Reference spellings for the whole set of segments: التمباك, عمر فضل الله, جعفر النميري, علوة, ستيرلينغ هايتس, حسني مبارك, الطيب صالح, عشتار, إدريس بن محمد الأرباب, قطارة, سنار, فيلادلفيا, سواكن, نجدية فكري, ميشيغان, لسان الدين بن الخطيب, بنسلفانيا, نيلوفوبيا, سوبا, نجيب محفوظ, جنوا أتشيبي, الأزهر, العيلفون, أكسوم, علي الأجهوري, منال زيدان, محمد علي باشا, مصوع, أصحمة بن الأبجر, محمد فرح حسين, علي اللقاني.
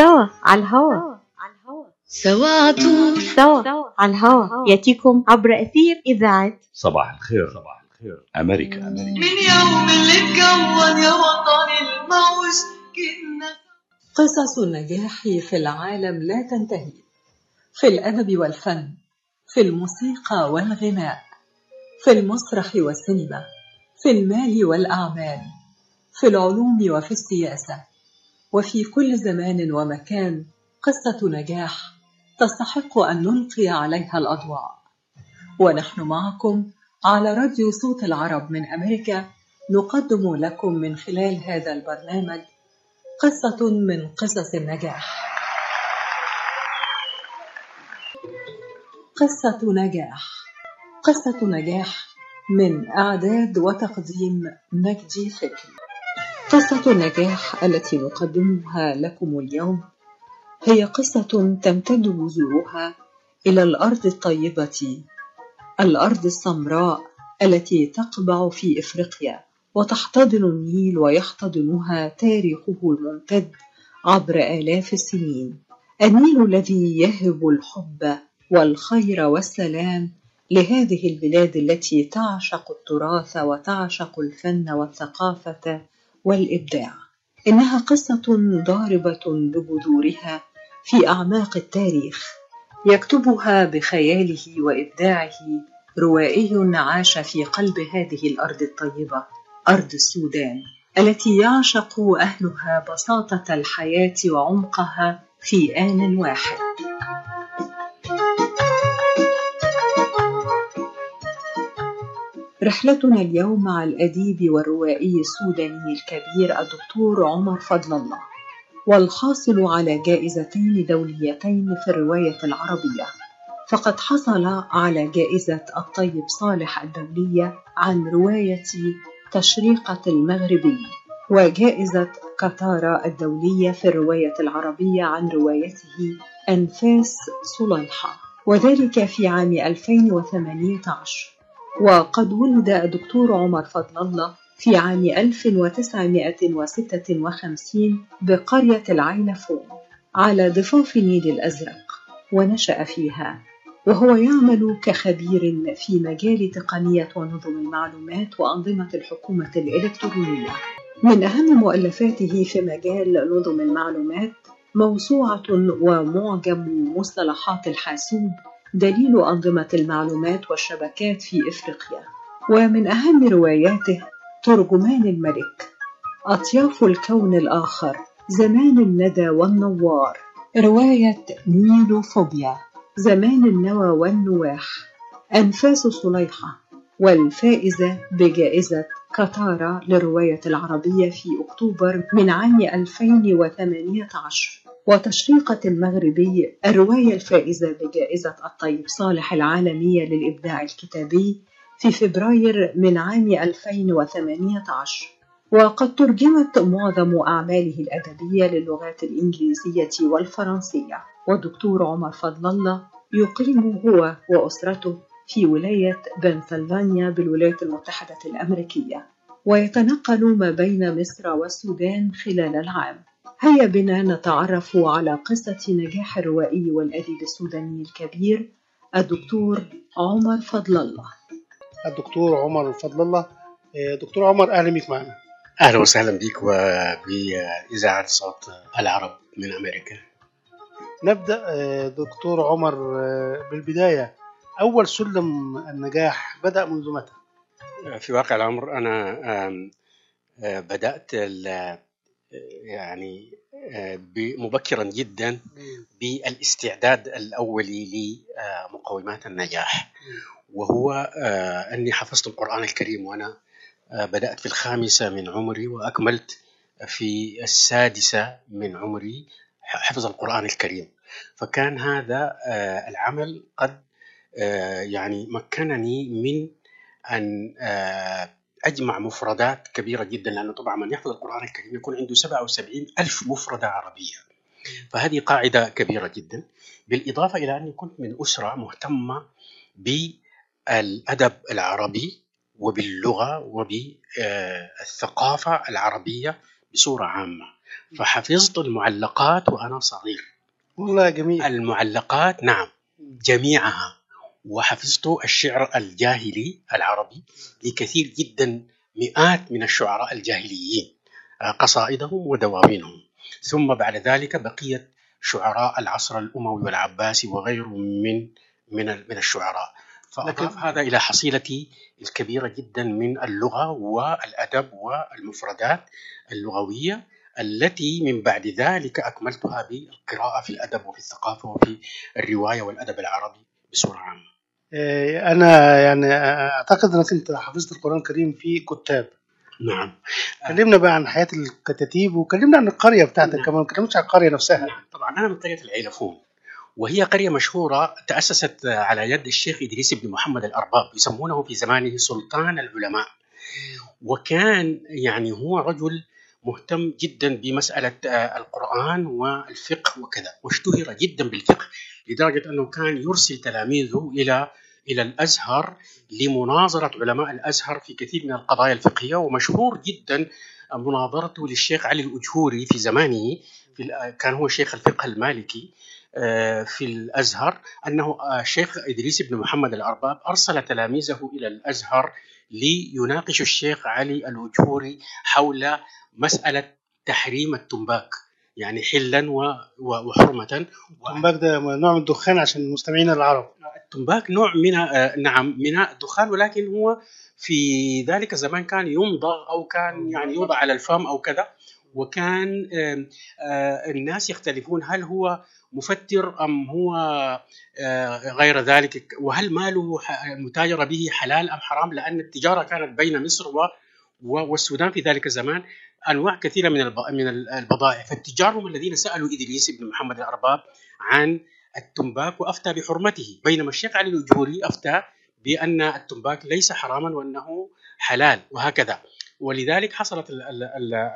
سوا على الهوا. سوا على طول. سوا على الهوا يأتيكم عبر أثير إذاعة صباح الخير. صباح الخير أمريكا. من يوم اللي اتكون يا وطني الموج كنا. قصص النجاح في العالم لا تنتهي، في الأدب والفن، في الموسيقى والغناء، في المسرح والسينما، في المال والأعمال، في العلوم وفي السياسة، وفي كل زمان ومكان قصة نجاح تستحق أن نلقي عليها الأضواء. ونحن معكم على راديو صوت العرب من أمريكا، نقدم لكم من خلال هذا البرنامج قصة من قصص النجاح. قصة نجاح. قصة نجاح من إعداد وتقديم نجدية فكري. قصة النجاح التي نقدمها لكم اليوم هي قصة تمتد بذورها إلى الأرض الطيبة، الأرض السمراء التي تقبع في إفريقيا، وتحتضن النيل ويحتضنها تاريخه الممتد عبر آلاف السنين. النيل الذي يهب الحب والخير والسلام لهذه البلاد التي تعشق التراث وتعشق الفن والثقافة والإبداع. إنها قصة ضاربة ببذورها في أعماق التاريخ، يكتبها بخياله وإبداعه روائي عاش في قلب هذه الأرض الطيبة، أرض السودان، التي يعشق أهلها بساطة الحياة وعمقها في آن واحد. رحلتنا اليوم مع الأديب والروائي السوداني الكبير الدكتور عمر فضل الله، والحاصل على جائزتين دوليتين في الرواية العربية، فقد حصل على جائزة الطيب صالح الدولية عن رواية تشريقة المغربي، وجائزة قطارة الدولية في الرواية العربية عن روايته أنفاس صليحة، وذلك في عام 2018. وقد ولد الدكتور عمر فضل الله في عام 1956 بقرية العينفون على ضفاف النيل الأزرق، ونشأ فيها، وهو يعمل كخبير في مجال تقنية ونظم المعلومات وأنظمة الحكومة الإلكترونية. من أهم مؤلفاته في مجال نظم المعلومات موسوعة ومعجم مصطلحات الحاسوب، دليل أنظمة المعلومات والشبكات في إفريقيا. ومن أهم رواياته ترجمان الملك، أطياف الكون الآخر، زمان الندى والنوار، رواية نيلوفوبيا، زمان النوى والنواح، أنفاس صليحة، والفائزة بجائزة قطارة للرواية العربية في أكتوبر من عام 2018، وتشريقة المغربي، الرواية الفائزة بجائزة الطيب صالح العالمية للإبداع الكتابي في فبراير من عام 2018. وقد ترجمت معظم أعماله الأدبية للغات الإنجليزية والفرنسية. والدكتور عمر فضل الله يقيم هو وأسرته في ولاية بنسلفانيا بالولايات المتحدة الأمريكية، ويتنقل ما بين مصر والسودان خلال العام. هيا بنا نتعرف على قصة نجاح الروائي والأديب السوداني الكبير الدكتور عمر فضل الله. الدكتور عمر فضل الله. دكتور عمر، أهلا بك معنا. أهلا وسهلا بك وبإذاعة صوت العرب من أمريكا. نبدأ دكتور عمر بالبداية، أول سلم النجاح بدأ منذ متى؟ في واقع الأمر أنا بدأت يعني مبكرا جدا بالاستعداد الأولي لمقومات النجاح، وهو أني حفظت القرآن الكريم وأنا بدأت في 5 من عمري، وأكملت في 6 من عمري حفظ القرآن الكريم. فكان هذا العمل قد يعني مكنني من أن أجمع مفردات كبيرة جدا، لأنه طبعا من يحفظ القرآن الكريم يكون عنده 77,000 مفردة عربية، فهذه قاعدة كبيرة جدا. بالإضافة إلى أني كنت من أسرة مهتمة بالأدب العربي وباللغة وبالثقافة العربية بصورة عامة، فحفظت المعلقات وأنا صغير. والله جميل. المعلقات نعم جميعها، وحفظت الشعر الجاهلي العربي لكثير جدا، مئات من الشعراء الجاهليين، قصائدهم ودواوينهم. ثم بعد ذلك بقيت شعراء العصر الأموي والعباسي وغيرهم من الشعراء. فأضاف هذا إلى حصيلتي الكبيرة جدا من اللغة والأدب والمفردات اللغوية، التي من بعد ذلك أكملتها بالقراءة في الأدب وفي الثقافة وفي الرواية والأدب العربي بصورة عامة. أنا يعني أعتقد أنك أنت حفظت القرآن الكريم في كتاب. نعم. كلمنا بقى عن حياة الكتاتيب، وكلمنا عن القرية بتاعتك. نعم. كمان كلمتش عن القرية نفسها. نعم. طبعا أنا من قرية العيلفون، وهي قرية مشهورة تأسست على يد الشيخ إدريس بن محمد الأرباب، يسمونه في زمانه سلطان العلماء. وكان يعني هو رجل مهتم جدا بمسألة القرآن والفقه وكذا، واشتهر جدا بالفقه لدرجة أنه كان يرسل تلاميذه إلى الأزهر لمناظرة علماء الأزهر في كثير من القضايا الفقهية. ومشهور جدا مناظرته للشيخ علي الأجهوري في زمانه، كان هو شيخ الفقه المالكي في الأزهر، أنه الشيخ إدريس بن محمد الأرباب أرسل تلاميذه إلى الأزهر ليناقش الشيخ علي الأجهوري حول مسألة تحريم التمباك، يعني حلا وحرمة. التمباك ده نوع من الدخان عشان المستمعين العرب. التمباك نوع من نعم من الدخان، ولكن هو في ذلك الزمان كان يمضغ أو كان يعني يوضع على الفم أو كذا، وكان الناس يختلفون هل هو مفتر أم هو غير ذلك، وهل ماله المتاجرة به حلال أم حرام، لأن التجارة كانت بين مصر والسودان في ذلك الزمان أنواع كثيرة من البضائع. فالتجار هم الذين سألوا إدريس بن محمد الأرباب عن التمباك وأفتى بحرمته، بينما الشيخ علي الأجهوري أفتى بأن التمباك ليس حراما وأنه حلال وهكذا. ولذلك حصلت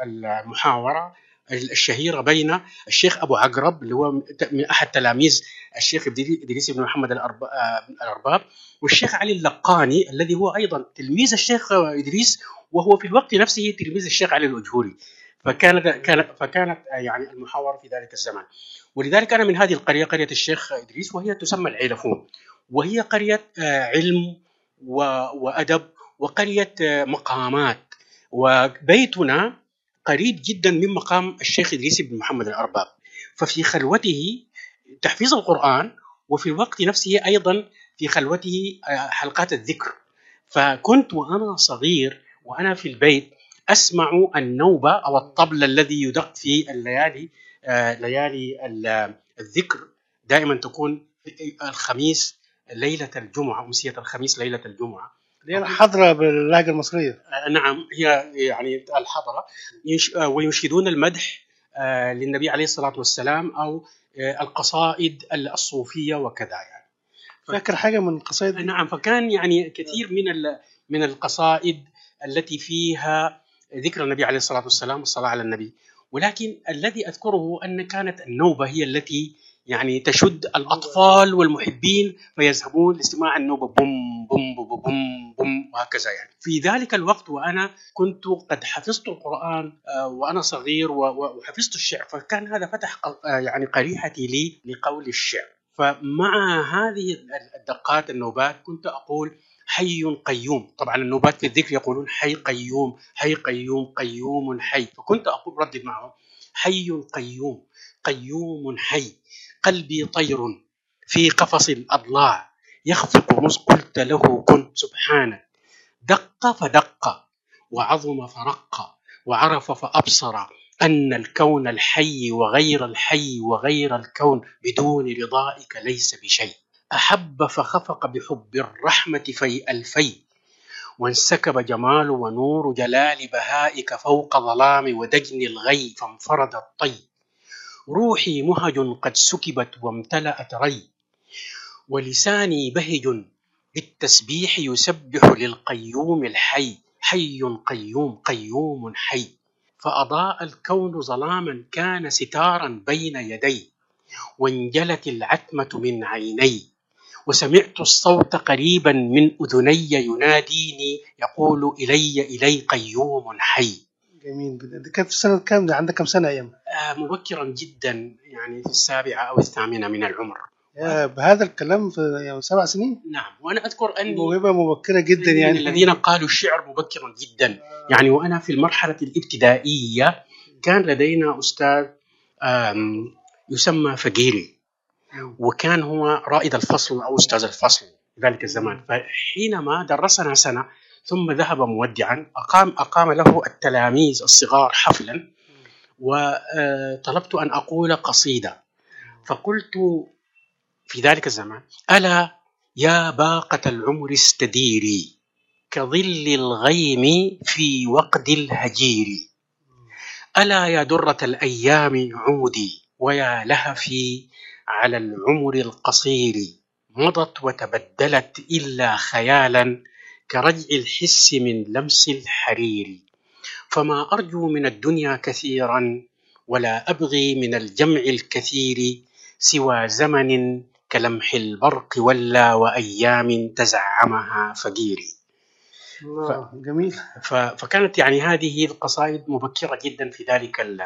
المحاورة الشهيرة بين الشيخ أبو عقرب اللي هو من أحد تلاميذ الشيخ إدريس بن محمد الأرباب، والشيخ علي اللقاني الذي هو أيضا تلميذ الشيخ إدريس، وهو في الوقت نفسه تلميذ الشيخ علي الأجهوري. فكانت يعني المحاورة في ذلك الزمان. ولذلك أنا من هذه القرية، قرية الشيخ إدريس، وهي تسمى العيلفون، وهي قرية علم وأدب وقرية مقامات. وبيتنا قريب جدا من مقام الشيخ إدريس بن محمد الأرباب، ففي خلوته تحفيظ القرآن، وفي الوقت نفسه أيضا في خلوته حلقات الذكر. فكنت وأنا صغير وأنا في البيت أسمع النوبة أو الطبل الذي يدق في الليالي، ليالي الذكر دائما تكون الخميس ليلة الجمعة، أمسية الخميس ليلة الجمعة، لأن حضرة باللهجة المصرية. نعم، هي يعني الحضرة، وينشدون المدح للنبي عليه الصلاة والسلام أو القصائد الصوفية وكذا يعني. فاكر حاجة من القصائد؟ نعم، فكان يعني كثير من القصائد التي فيها ذكر النبي عليه الصلاة والسلام والصلاة على النبي. ولكن الذي أذكره أن كانت النوبة هي التي يعني تشد الأطفال والمحبين، فيذهبون لاستماع النوبة، بوم بوم بوم بوم بوم وهكذا يعني. في ذلك الوقت وأنا كنت قد حفظت القرآن وأنا صغير وحفظت الشعر، فكان هذا فتح يعني قريحتي لي لقول الشعر. فمع هذه الدقات النوبات كنت أقول حي قيوم. طبعا النوبات في الذكر يقولون حي قيوم، حي قيوم، قيوم حي، فكنت أقول ردد معهم حي قيوم، قيوم حي، قلبي طير في قفص الأضلاع يخفق مذ قلت له كن سبحانك، دق فدق وعظم فرق وعرف فأبصر أن الكون الحي وغير الحي وغير الكون بدون رضائك ليس بشيء، أحب فخفق بحب الرحمة في ألفي، وانسكب جمال ونور جلال بهائك فوق ظلام ودجن الغي، فانفرد الطي روحي مهج قد سكبت وامتلأت ري، ولساني بهج بالتسبيح يسبح للقيوم الحي، حي قيوم، قيوم حي، فأضاء الكون ظلاما كان ستارا بين يدي، وانجلت العتمة من عيني، وسمعت الصوت قريبا من أذني يناديني يقول إلي قيوم حي، جميل جدا. ده كانت في السنة كام؟ ده عندك كم سنة أيامها؟ مبكرا جدا، يعني في السابعة أو الثامنة من العمر. بهذا الكلام في 7 سنين؟ نعم. وأنا أذكر أني موهبة مبكرة جدا، يعني الذين قالوا الشعر مبكرا جدا. يعني وأنا في المرحلة الابتدائية كان لدينا أستاذ يسمى فقيري، وكان هو رائد الفصل أو أستاذ الفصل ذلك الزمان. فحينما درسنا سنة ثم ذهب مودعا، أقام له التلاميذ الصغار حفلا، وطلبت أن أقول قصيدة. فقلت في ذلك الزمان: ألا يا باقة العمر استديري كظل الغيم في وقد الهجير، ألا يا درة الأيام عودي ويا لهفي على العمر القصير، مضت وتبدلت إلا خيالا كرجع الحس من لمس الحرير، فما أرجو من الدنيا كثيرا ولا أبغي من الجمع الكثير، سوى زمن كلمح البرق ولا وأيام تزعمها فقيري. جميل. فكانت يعني هذه القصائد مبكرة جدا في ذلك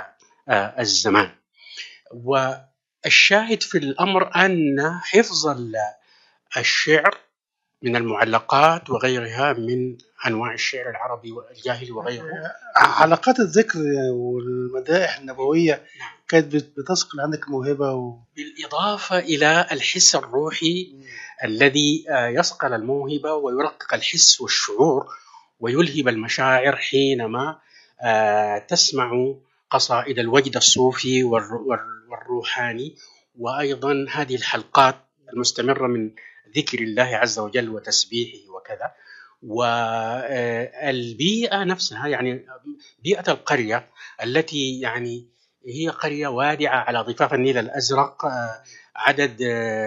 الزمان. والشاهد في الأمر أن حفظ الشعر من المعلقات وغيرها من أنواع الشعر العربي والجاهلي وغيره، حلقات الذكر والمدائح النبوية كانت بتسقل عندك موهبة بالإضافة إلى الحس الروحي الذي يسقل الموهبة ويرقق الحس والشعور ويلهب المشاعر حينما تسمع قصائد الوجد الصوفي والروحاني، وأيضا هذه الحلقات المستمرة من ذكر الله عز وجل وتسبيحه وكذا. والبيئة نفسها، يعني بيئة القرية التي يعني هي قرية وادعة على ضفاف النيل الأزرق، عدد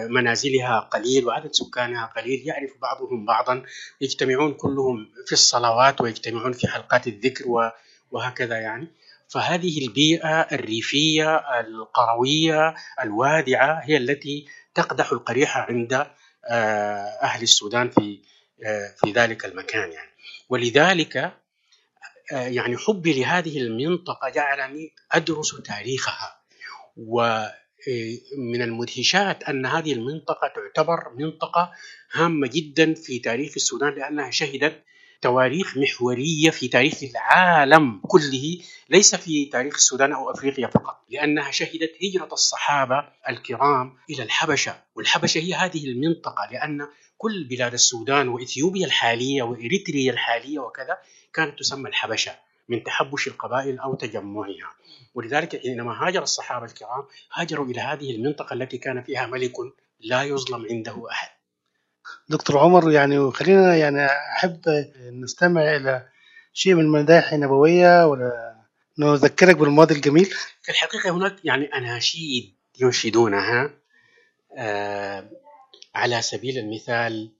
منازلها قليل وعدد سكانها قليل، يعرف بعضهم بعضا، يجتمعون كلهم في الصلوات ويجتمعون في حلقات الذكر وهكذا. يعني فهذه البيئة الريفية القروية الوادعة هي التي تقدح القريحة عند أهل السودان في ذلك المكان. يعني ولذلك يعني حبي لهذه المنطقة جعلني أدرس تاريخها. ومن المدهشات أن هذه المنطقة تعتبر منطقة هامة جدا في تاريخ السودان، لأنها شهدت تواريخ محورية في تاريخ العالم كله، ليس في تاريخ السودان أو أفريقيا فقط، لأنها شهدت هجرة الصحابة الكرام إلى الحبشة، والحبشة هي هذه المنطقة، لأن كل بلاد السودان وإثيوبيا الحالية وإريتريا الحالية وكذا كانت تسمى الحبشة من تحبش القبائل أو تجمعها. ولذلك حينما هاجر الصحابة الكرام هاجروا إلى هذه المنطقة التي كان فيها ملك لا يظلم عنده أحد. دكتور عمر، يعني خلينا يعني أحب نستمع إلى شيء من المدائح النبوية ولا نذكرك بالماضي الجميل. في الحقيقة هناك يعني أناشيد ينشدونها، على سبيل المثال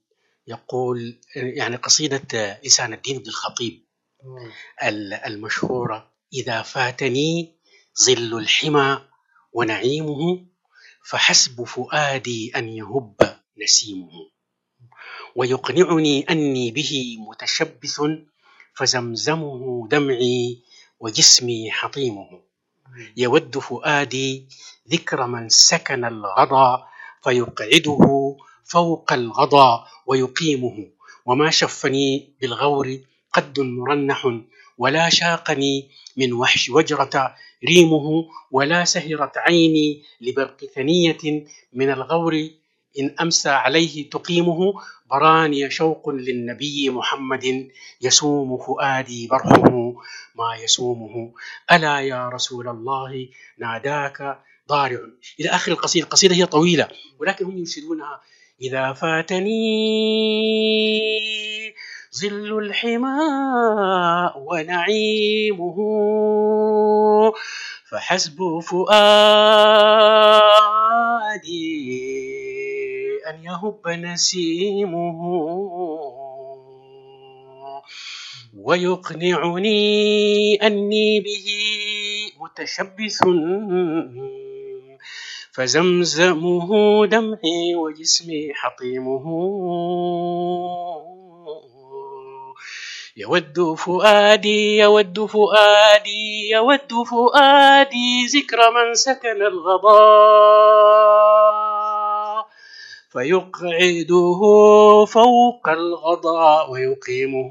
يقول يعني قصيدة لسان الدين بن الخطيب المشهورة: إذا فاتني ظل الحمى ونعيمه، فحسب فؤادي أن يهب نسيمه، ويقنعني أني به متشبث، فزمزمه دمعي وجسمي حطيمه، يود فؤادي ذكر من سكن الغضا، فيقعده فوق الغضا ويقيمه، وما شفني بالغور قد مرنح، ولا شاقني من وحش وجرة ريمه، ولا سهرت عيني لبرق ثنية من الغور، إن أمسى عليه تقيمه، براني شوق للنبي محمد، يسوم فؤادي برحه ما يسومه، ألا يا رسول الله ناداك ضارع، إلى آخر القصيدة. القصيدة هي طويلة ولكن هم يشيدونها: إذا فاتني ظل الحمى ونعيمه، فحسب فؤادي أن يهب نسيمه، ويقنعني أني به متشبث، فزمزمه دمعي وجسمي حطيمه، يود فؤادي يود فؤادي يود فؤادي ذكر من سكن الغضاء فيقعده فوق الغضاء ويقيمه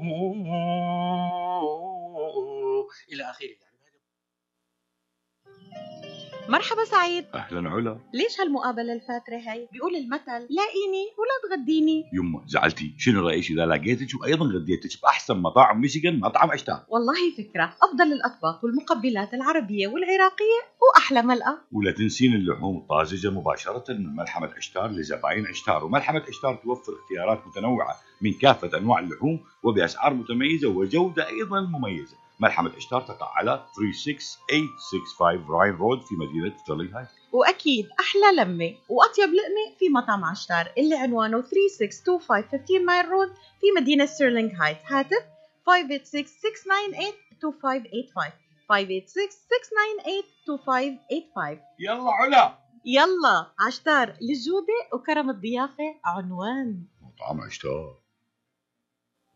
إلى آخره. مرحبا سعيد. أهلا علا. ليش هالمقابلة الفاترة هاي؟ بيقول المثل لاقيني ولا تغديني. يما زعلتي، شنو رأيك إذا لقيتك وأيضا غديتك بأحسن مطاعم ميشيغان، مطعم عشتار؟ والله فكرة، أفضل الأطباق والمقبلات العربية والعراقية وأحلى ملقى. ولا تنسين اللحوم الطازجة مباشرة من ملحمة عشتار لزباين عشتار، وملحمة عشتار توفر اختيارات متنوعة من كافة أنواع اللحوم وبأسعار متميزة وجودة أيضا مميزة. ملحمة عشتار تقع على 36865 راين رود في مدينة ستيرلينغ هايتس. وأكيد أحلى لمة وأطيب لقمة في مطعم عشتار اللي عنوانه 3625 15 مايل رود في مدينة ستيرلينغ هايتس. هاتف 586-698-2585 586-698-2585. يلا علا يلا. عشتار للجودة وكرم الضيافة عنوان مطعم عشتار.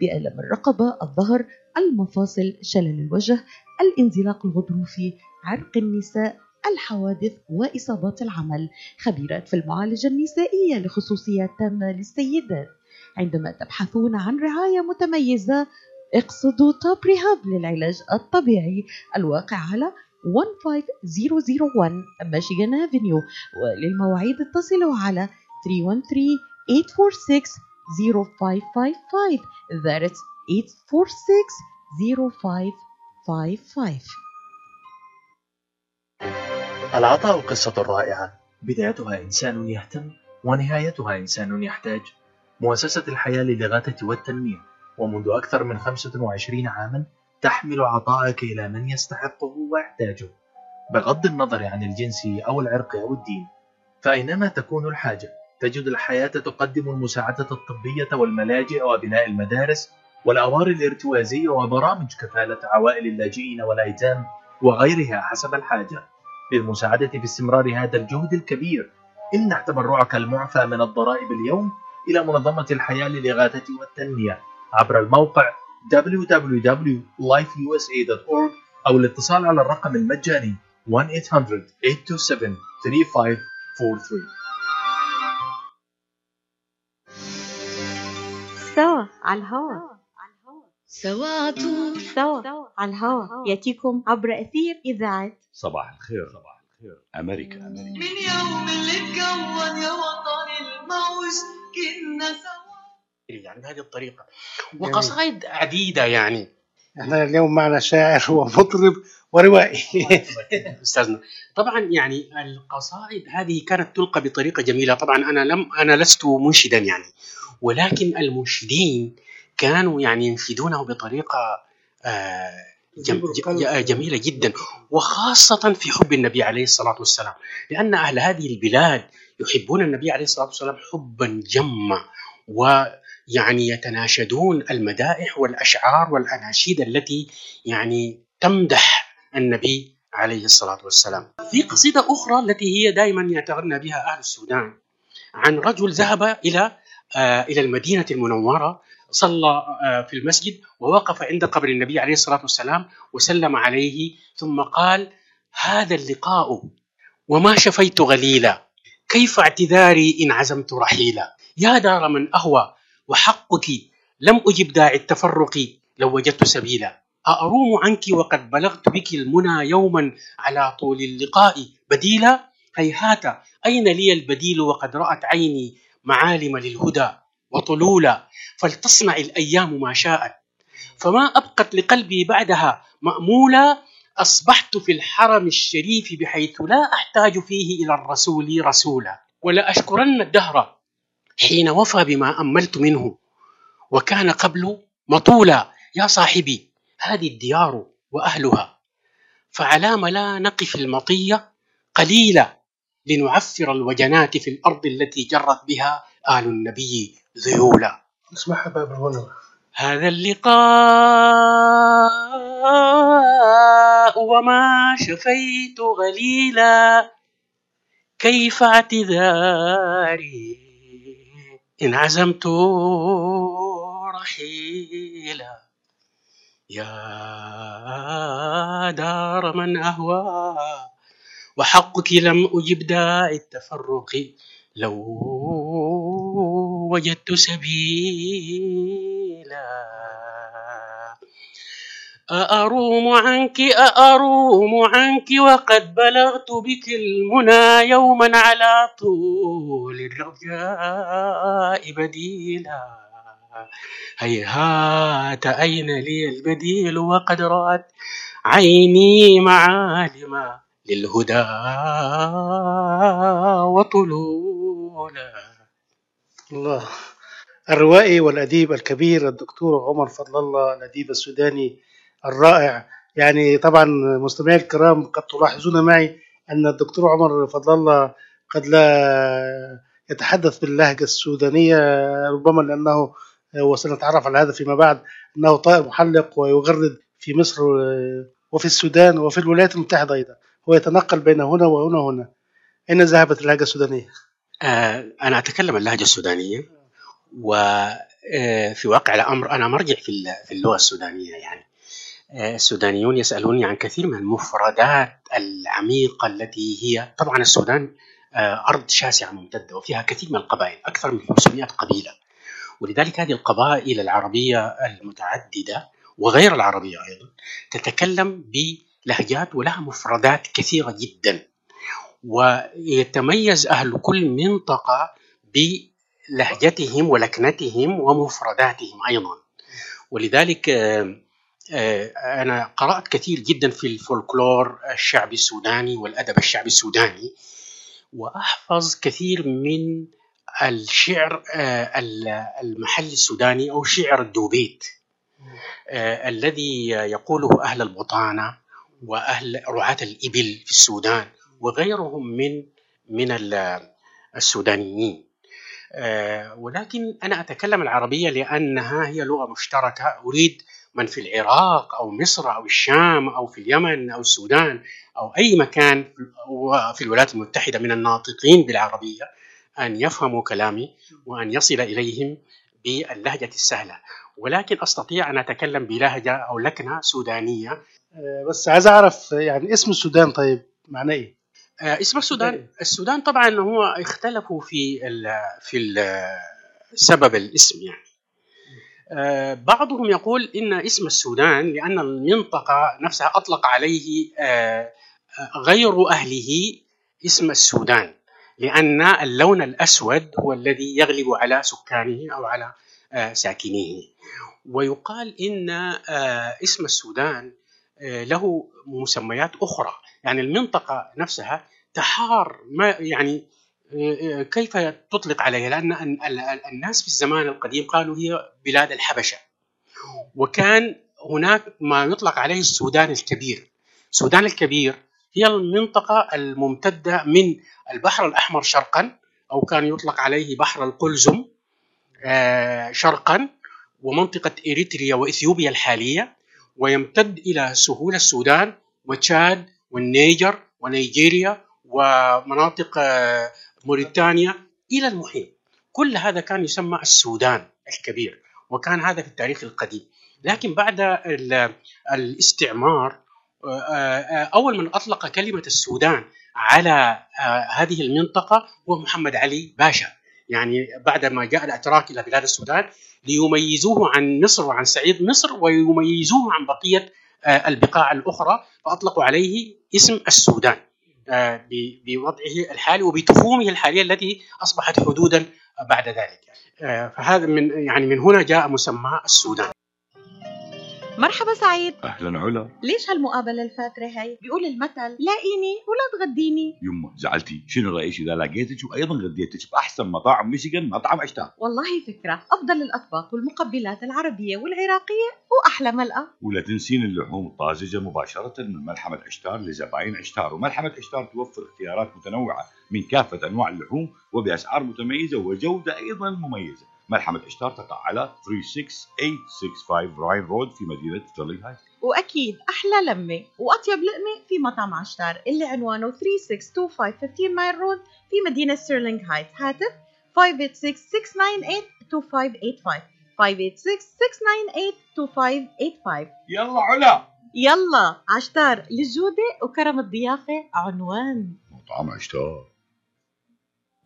بألم الرقبة، الظهر، المفاصل، شلل الوجه، الانزلاق الغضروفي، عرق النساء، الحوادث وإصابات العمل. خبيرات في المعالجة النسائية لخصوصيات تامة للسيدات. عندما تبحثون عن رعاية متميزة اقصدوا طب رهاب للعلاج الطبيعي الواقع على 15001 ميشيغان أفينيو، وللمواعيد اتصلوا على 313-846-0555. That's 846-0555. العطاء قصة رائعة، بدايتها إنسان يهتم ونهايتها إنسان يحتاج. مؤسسة الحياة للغات والتنمية، ومنذ أكثر من 25 عاما تحمل عطائك إلى من يستحقه ويحتاجه بغض النظر عن الجنس أو العرق أو الدين، فأينما تكون الحاجة تجد الحياة تقدم المساعدة الطبية والملاجئ وبناء المدارس والأوار الارتوازية وبرامج كفالة عوائل اللاجئين والأيتام وغيرها حسب الحاجة للمساعدة في استمرار هذا الجهد الكبير. امنح تبرعك المعفى من الضرائب اليوم إلى منظمة الحياة للإغاثة والتنمية عبر الموقع www.lifeusa.org أو الاتصال على الرقم المجاني 1-800-827-3543. سوا على الهواء، سوا طول، سوا على الهواء، يأتيكم عبر أثير إذاعة صباح الخير. صباح الخير أمريكا. من يوم اللي تكون يا وطن الموج كنا سوا، يعني بهذه الطريقة وقصائد عديدة. يعني احنا اليوم معنا شاعر ومطرب وروائي استاذنا. طبعا يعني القصائد هذه كانت تلقى بطريقة جميلة. طبعا انا لست منشدا يعني، ولكن المنشدين كانوا يعني ينشدونه بطريقة جميلة جدا، وخاصة في حب النبي عليه الصلاة والسلام، لأن أهل هذه البلاد يحبون النبي عليه الصلاة والسلام حبا جما، ويعني يتناشدون المدائح والأشعار والأناشيد التي يعني تمدح النبي عليه الصلاة والسلام. في قصيدة أخرى التي هي دائما يعتبرنا بها أهل السودان، عن رجل ذهب إلى المدينة المنورة، صلى في المسجد ووقف عند قبر النبي عليه الصلاة والسلام وسلم عليه، ثم قال: هذا اللقاء وما شفيت غليلا، كيف اعتذاري إن عزمت رحيلا، يا دار من أهوى وحقك لم أجب داعي التفرق لو وجدت سبيلا، أأروم عنك وقد بلغت بك المنى يوما على طول اللقاء بديلا، هيهات أين لي البديل وقد رأت عيني معالم للهدى وطلولا، فلتصنع الأيام ما شاءت، فما أبقت لقلبي بعدها مأمولا، أصبحت في الحرم الشريف بحيث لا أحتاج فيه إلى الرسول رسولا، ولا أشكرن الدهر حين وفى بما أملت منه وكان قبله مطولا، يا صاحبي هذه الديار وأهلها، فعلام لا نقف المطية قليلة لنعفر الوجنات في الأرض التي جرت بها آل النبي ذيولا. اسمح باب الغنوة. هذا اللقاء وما شفيت غليلا، كيف اعتذاري إن عزمت رحيلا. يا دار من أهوى وحقك لم أجب داعي التفرق، لو وجدت سبيلا. أأروم عنك أأروم عنك وقد بلغت بك المنى، يوما على طول الرجاء بديلا. هيهات أين لي البديل، وقد رأت عيني معالما للهدى وطلولا. الله. الروائي والأديب الكبير الدكتور عمر فضل الله، الأديب السوداني الرائع. يعني طبعا مستمعي الكرام قد تلاحظون معي أن الدكتور عمر فضل الله قد لا يتحدث باللهجة السودانية، ربما لأنه وسنتعرف على هذا فيما بعد أنه طائر محلق ويغرد في مصر وفي السودان وفي الولايات المتحدة أيضا، هو يتنقل بين هنا وهنا وهنا. أين ذهبت اللهجة السودانية؟ أنا أتكلم اللهجة السودانية، وفي واقع الأمر أنا مرجع في اللغة السودانية. يعني السودانيون يسألوني عن كثير من المفردات العميقة التي هي طبعا السودان أرض شاسعة ممتدة وفيها كثير من القبائل، أكثر من 500 قبيلة، ولذلك هذه القبائل العربية المتعددة وغير العربية أيضا تتكلم بلهجات ولها مفردات كثيرة جدا، ويتميز أهل كل منطقة بلهجتهم ولكنتهم ومفرداتهم أيضا. ولذلك أنا قرأت كثير جدا في الفولكلور الشعبي السوداني والأدب الشعبي السوداني، وأحفظ كثير من الشعر المحلي السوداني أو شعر الدوبيت الذي يقوله أهل البطانة وأهل رعاة الإبل في السودان وغيرهم من السودانيين. ولكن أنا أتكلم العربية لأنها هي لغة مشتركة. أريد من في العراق أو مصر أو الشام أو في اليمن أو السودان أو أي مكان في الولايات المتحدة من الناطقين بالعربية أن يفهموا كلامي وأن يصل إليهم باللهجة السهلة، ولكن أستطيع أن أتكلم بلهجة أو لكنة سودانية. بس عايز أعرف يعني اسم السودان طيب معناه إيه؟ اسم السودان طبعا هو اختلفوا في سبب الاسم. يعني بعضهم يقول إن اسم السودان لأن المنطقة نفسها أطلق عليه غير أهله اسم السودان، لأن اللون الأسود هو الذي يغلب على سكانه أو على ساكنيه. ويقال إن اسم السودان له مسميات أخرى، يعني المنطقة نفسها تحار ما يعني كيف تطلق عليها، لأن الناس في الزمان القديم قالوا هي بلاد الحبشة، وكان هناك ما يطلق عليه السودان الكبير. السودان الكبير هي المنطقة الممتدة من البحر الأحمر شرقا، أو كان يطلق عليه بحر القلزم شرقا، ومنطقة إريتريا وإثيوبيا الحالية، ويمتد إلى سهول السودان وتشاد والنيجر ونيجيريا ومناطق موريتانيا إلى المحيط. كل هذا كان يسمى السودان الكبير، وكان هذا في التاريخ القديم. لكن بعد الاستعمار أول من أطلق كلمة السودان على هذه المنطقة هو محمد علي باشا، يعني بعدما جاء الأتراك إلى بلاد السودان ليميزوه عن مصر وعن صعيد مصر ويميزوه عن بقية البقاع الأخرى، فأطلقوا عليه اسم السودان بوضعه الحالي وبتفهمه الحالية التي أصبحت حدودا بعد ذلك. فهذا من هنا جاء مسمى السودان. مرحبا سعيد. أهلا علا. ليش هالمقابلة الفاترة هاي؟ بيقول المثل لاقيني ولا تغديني. يمه زعلتي، شنو رأيك إذا لقيتك وأيضا غديتك بأحسن مطاعم ميشيغان، مطعم أشتاق؟ والله فكرة، أفضل الأطباق والمقبلات العربية والعراقية وأحلى ملقى. ولا تنسين اللحوم الطازجة مباشرة من ملحمة أشتار لزباين أشتار. وملحمة أشتار توفر اختيارات متنوعة من كافة أنواع اللحوم وبأسعار متميزة وجودة أيضا مميزة. ملحمة أشتار تقع على 36865 راين رود في مدينة ستيرلينغ هايتس. وأكيد أحلى لمة وأطيب لقمة في مطعم أشتار اللي عنوانه 3625 15 مايل رود في مدينة ستيرلينغ هايتس. هاتف 586-698-2585 586-698-2585. يلا علا يلا. أشتار للجودة وكرم الضيافة عنوان مطعم أشتار.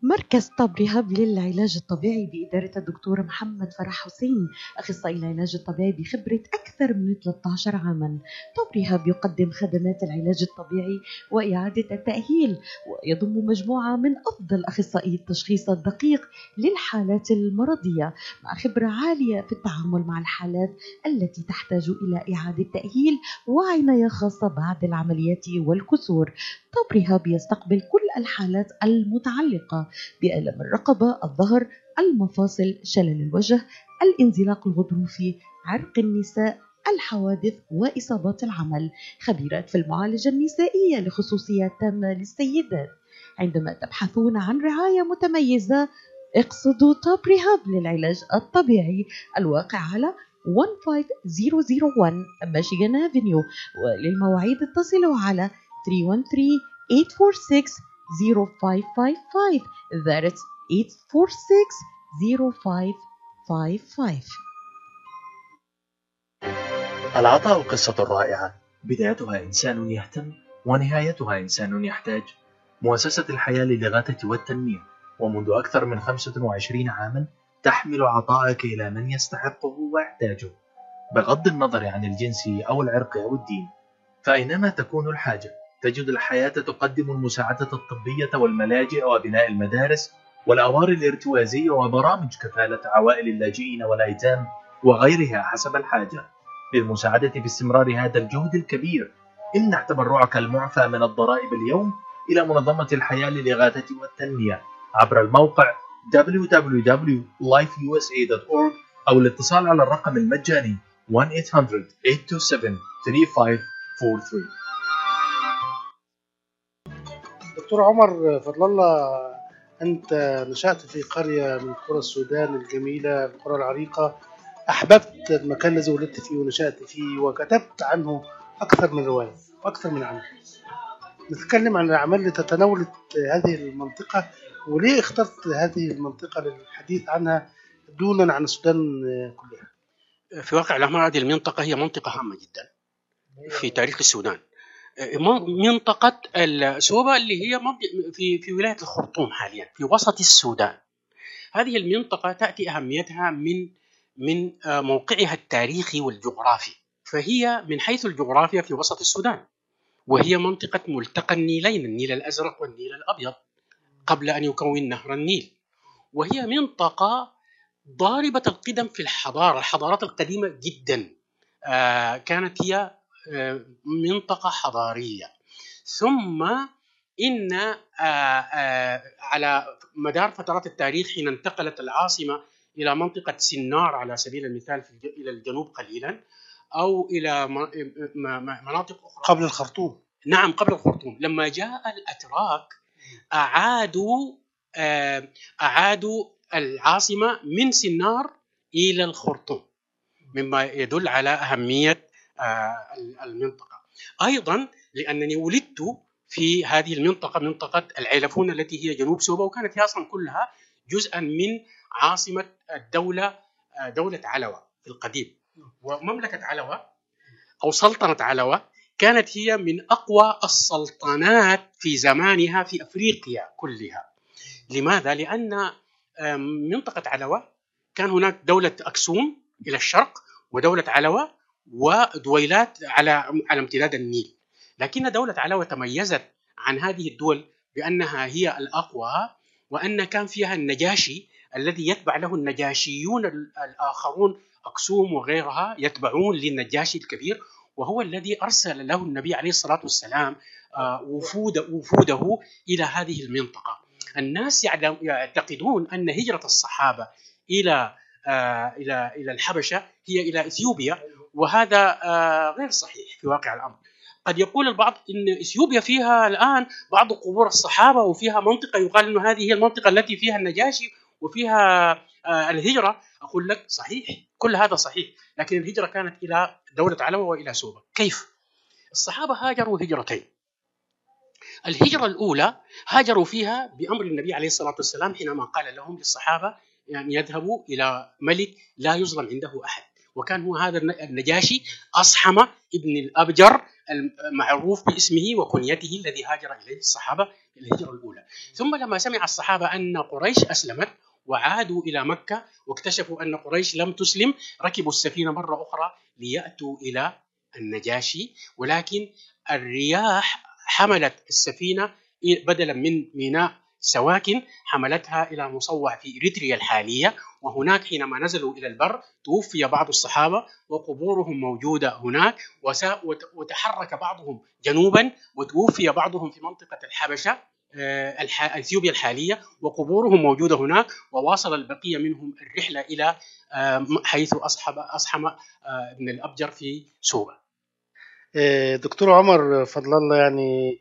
مركز طبي هب للعلاج الطبيعي بإدارة الدكتور محمد فرح حسين، أخصائي العلاج الطبيعي بخبرة أكثر من 13 عاما. طبي هب يقدم خدمات العلاج الطبيعي وإعادة التأهيل، ويضم مجموعة من أفضل أخصائي التشخيص الدقيق للحالات المرضية مع خبرة عالية في التعامل مع الحالات التي تحتاج إلى إعادة تأهيل وعناية خاصة بعد العمليات والكسور. طبي هب يستقبل كل الحالات المتعلقة بألم الرقبة، الظهر، المفاصل، شلل الوجه، الانزلاق الغضروفي، عرق النساء، الحوادث وإصابات العمل. خبيرات في المعالجة النسائية لخصوصيات تامة للسيدات. عندما تبحثون عن رعاية متميزة اقصدوا طبي هب للعلاج الطبيعي الواقع على 15001 ميشيغان افنيو. وللمواعيد اتصلوا على 313-846-0555. That's 846-0555. العطاء قصة رائعة، بدايتها إنسان يهتم ونهايتها إنسان يحتاج. مؤسسة الحياة للغات والتنمية ومنذ أكثر من 25 عاما تحمل عطائك إلى من يستحقه ويحتاجه بغض النظر عن الجنس أو العرق أو الدين، فأينما تكون الحاجة تجد الحياة تقدم المساعدة الطبية والملاجئ وبناء المدارس والأوار الارتوازية وبرامج كفالة عوائل اللاجئين والأيتام وغيرها حسب الحاجة. للمساعدة باستمرار هذا الجهد الكبير امنح تبرعك المعفى من الضرائب اليوم إلى منظمة الحياة للإغاثة والتنمية عبر الموقع www.lifeusa.org أو الاتصال على الرقم المجاني 1-800-827-3543. دكتور عمر فضل الله، أنت نشأت في قرية من قرى السودان الجميلة، القرى العريقة. أحببت المكان الذي ولدت فيه ونشأت فيه، وكتبت عنه أكثر من رواية وأكثر من عمل. نتكلم عن الأعمال اللي تتناولت هذه المنطقة، وليه اخترت هذه المنطقة للحديث عنها دونا عن السودان كلها؟ في واقع الأمر هذه المنطقة هي منطقة هامة جدا في تاريخ السودان. منطقة السوبة اللي هي في ولاية الخرطوم حاليا في وسط السودان، هذه المنطقة تأتي أهميتها من موقعها التاريخي والجغرافي. فهي من حيث الجغرافيا في وسط السودان، وهي منطقة ملتقى النيلين، النيل الأزرق والنيل الأبيض قبل أن يكون نهر النيل. وهي منطقة ضاربة القدم في الحضارات القديمة جدا. كانت هي منطقة حضارية، ثم إن على مدار فترات التاريخ حين انتقلت العاصمة إلى منطقة سنار على سبيل المثال إلى الجنوب قليلا أو إلى مناطق أخرى قبل الخرطوم. نعم قبل الخرطوم، لما جاء الأتراك أعادوا العاصمة من سنار إلى الخرطوم، مما يدل على أهمية المنطقة. أيضا لأنني ولدت في هذه المنطقة، منطقة العيلفون التي هي جنوب سوبا، وكانت هي أصلا كلها جزءا من عاصمة الدولة، دولة علوة في القديم. ومملكة علوة أو سلطنة علوة كانت هي من أقوى السلطنات في زمانها في أفريقيا كلها. لماذا؟ لأن منطقة علوة كان هناك دولة أكسوم إلى الشرق ودولة علوة ودويلات على امتداد النيل، لكن دولة علوة تميزت عن هذه الدول بأنها هي الأقوى، وأن كان فيها النجاشي الذي يتبع له النجاشيون الآخرون أكسوم وغيرها يتبعون للنجاشي الكبير، وهو الذي أرسل له النبي عليه الصلاة والسلام وفوده إلى هذه المنطقة. الناس يعتقدون أن هجرة الصحابة إلى الحبشة هي إلى إثيوبيا، وهذا غير صحيح في واقع الأمر. قد يقول البعض إن إثيوبيا فيها الآن بعض قبور الصحابة، وفيها منطقة يقال أن هذه هي المنطقة التي فيها النجاشي وفيها الهجرة. أقول لك صحيح، كل هذا صحيح، لكن الهجرة كانت إلى دولة علوى وإلى سوبة. كيف؟ الصحابة هاجروا هجرتين. الهجرة الأولى هاجروا فيها بأمر النبي عليه الصلاة والسلام حينما قال لهم للصحابة يعني يذهبوا إلى ملك لا يظلم عنده أحد، وكان هو هذا النجاشي أصحمة بن الأبجر المعروف باسمه وكنيته الذي هاجر إليه الصحابة الهجرة الأولى. ثم لما سمع الصحابة أن قريش أسلمت وعادوا إلى مكة واكتشفوا أن قريش لم تسلم، ركبوا السفينة مرة أخرى ليأتوا إلى النجاشي، ولكن الرياح حملت السفينة بدلا من ميناء سواكن حملتها إلى مصوع في إريتريا الحالية، وهناك حينما نزلوا إلى البر توفي بعض الصحابة وقبورهم موجودة هناك، وتحرك بعضهم جنوبا وتوفي بعضهم في منطقة الحبشة إثيوبيا الحالية وقبورهم موجودة هناك، وواصل البقية منهم الرحلة إلى حيث أصحمة بن الأبجر في سوبا. دكتور عمر فضل الله، يعني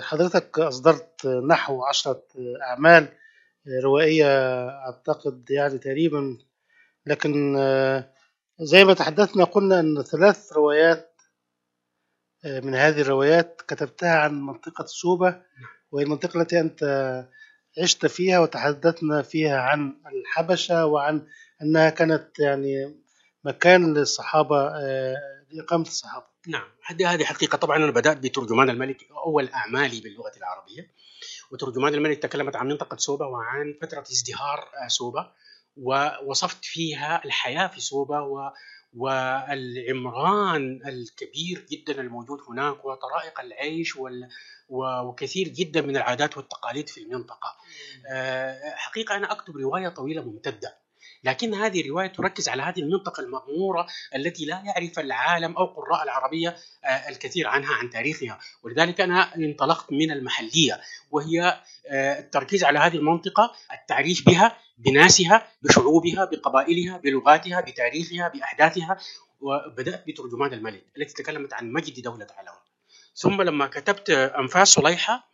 حضرتك أصدرت نحو 10 أعمال روائية أعتقد يعني تقريبا، لكن زي ما تحدثنا قلنا أن 3 روايات من هذه الروايات كتبتها عن منطقة سوبة، وهي المنطقة التي أنت عشت فيها، وتحدثنا فيها عن الحبشة وعن أنها كانت يعني مكان للصحابة لإقامة الصحابة. نعم، هذه حقيقة. طبعا أنا بدأت بترجمان الملك، أول أعمالي باللغة العربية، وترجمان الملك تكلمت عن منطقة سوبة وعن فترة ازدهار سوبة، ووصفت فيها الحياة في سوبة والعمران الكبير جدا الموجود هناك، وطرائق العيش وكثير جدا من العادات والتقاليد في المنطقة. حقيقة أنا أكتب رواية طويلة ممتدة، لكن هذه الرواية تركز على هذه المنطقة المغمورة التي لا يعرف العالم أو قراء العربية الكثير عنها عن تاريخها، ولذلك أنا انطلقت من المحلية، وهي التركيز على هذه المنطقة، التعريف بها، بناسها، بشعوبها، بقبائلها، بلغاتها، بتاريخها، بأحداثها. وبدأت بترجمان الملك التي تكلمت عن مجد دولة علوى. ثم لما كتبت أنفاس صليحة،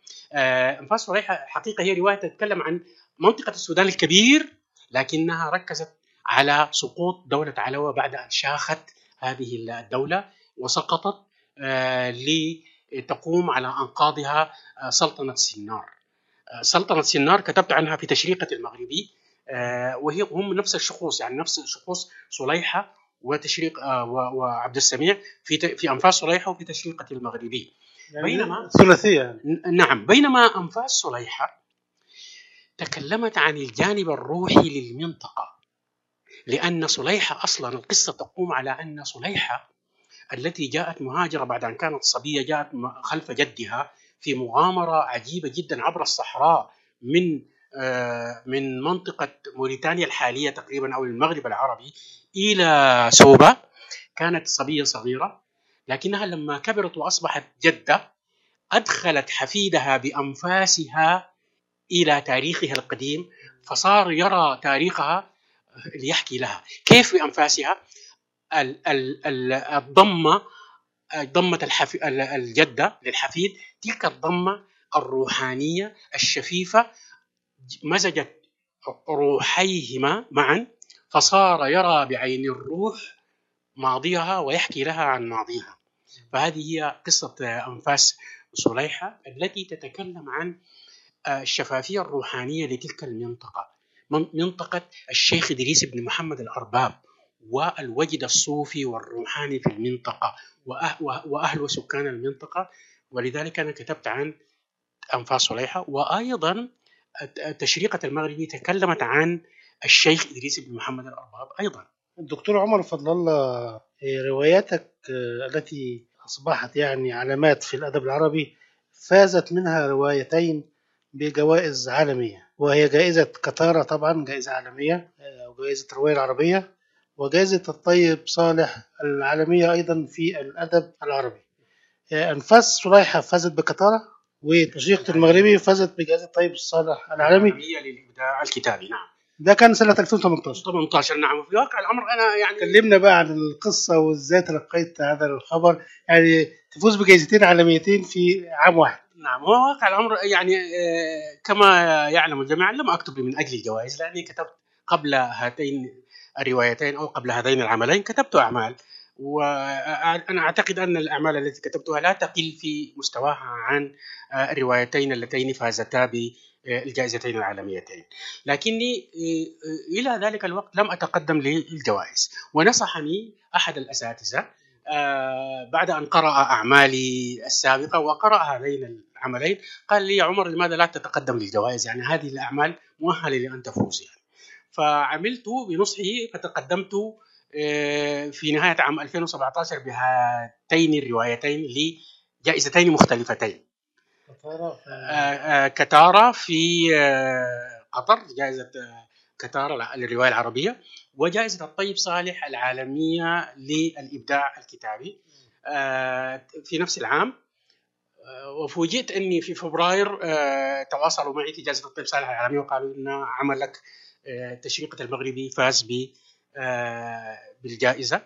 أنفاس صليحة حقيقة هي رواية تتكلم عن منطقة السودان الكبير، لكنها ركزت على سقوط دولة علوى بعد أن شاخت هذه الدولة وسقطت لتقوم على أنقاضها سلطنة سنار. سلطنة سنار كتبت عنها في تشريقة المغربي، وهي هم نفس الشخوص، يعني نفس الشخوص صليحة وتشريق وعبد السميع في أنفاس صليحة وفي تشريقة المغربي، يعني بينما ثلاثية. نعم، بينما أنفاس صليحة تكلمت عن الجانب الروحي للمنطقة، لأن صليحة أصلا القصة تقوم على أن صليحة التي جاءت مهاجرة بعد أن كانت صبية، جاءت خلف جدها في مغامرة عجيبة جدا عبر الصحراء من منطقة موريتانيا الحالية تقريبا أو المغرب العربي إلى سوبة. كانت صبية صغيرة، لكنها لما كبرت وأصبحت جدة أدخلت حفيدها بأنفاسها إلى تاريخها القديم، فصار يرى تاريخها ليحكي لها. كيف بأنفاسها الضمة، ضمة الجدة للحفيد، تلك الضمة الروحانية الشفيفة مزجت روحيهما معا، فصار يرى بعين الروح ماضيها ويحكي لها عن ماضيها. فهذه هي قصة أنفاس صليحة التي تتكلم عن الشفافية الروحانية لتلك المنطقة، منطقة الشيخ إدريس بن محمد الأرباب والوجد الصوفي والروحاني في المنطقة وأهل وسكان المنطقة. ولذلك أنا كتبت عن أنفاس صليحة. وأيضا تشريقة المغربي تكلمت عن الشيخ إدريس بن محمد الأرباب أيضا. الدكتور عمر فضل الله، رواياتك التي أصبحت يعني علامات في الأدب العربي فازت منها روايتين بجوائز عالمية، وهي جائزة كتارة طبعا، جائزة عالمية، وجائزة الرواية العربية، وجائزة الطيب صالح العالمية أيضا في الأدب العربي. أنفاس صليحة فازت بقطارة، وتشريقة المغربي فازت بجائزة الطيب صالح العالمي للإبداع الكتابي. نعم، ده كان سنة 2018. نعم، وفي واقع الأمر أنا يعني كلمنا بقى عن القصة وإزاي تلقيت هذا الخبر، يعني تفوز بجائزتين عالميتين في عام واحد. نعم، هو واقع الأمر يعني كما يعلم الجميع لم أكتب من أجل الجوائز، لأني كتبت قبل هاتين الروايتين أو قبل هذين العملين كتبت أعمال، وأنا أعتقد أن الأعمال التي كتبتها لا تقل في مستواها عن الروايتين اللتين فازتا بالجائزتين العالميتين، لكني إلى ذلك الوقت لم أتقدم للجوائز. ونصحني أحد الأساتذة بعد أن قرأ أعمالي السابقة وقرأ هذين العملين، قال لي: يا عمر، لماذا لا تتقدم للجوائز؟ يعني هذه الأعمال مؤهلة لأن تفوز. يعني فعملت بنصحه، فتقدمت في نهاية عام 2017 بهاتين الروايتين لجائزتين مختلفتين. كتارة في قطر، جائزة كتارة للرواية العربية، وجائزة الطيب صالح العالمية للإبداع الكتابي في نفس العام. وفوجئت أني في فبراير تواصلوا معي في جائزة الطيب صالح العالمية وقالوا إن عملك تشريقة المغربي فاز بالجائزة.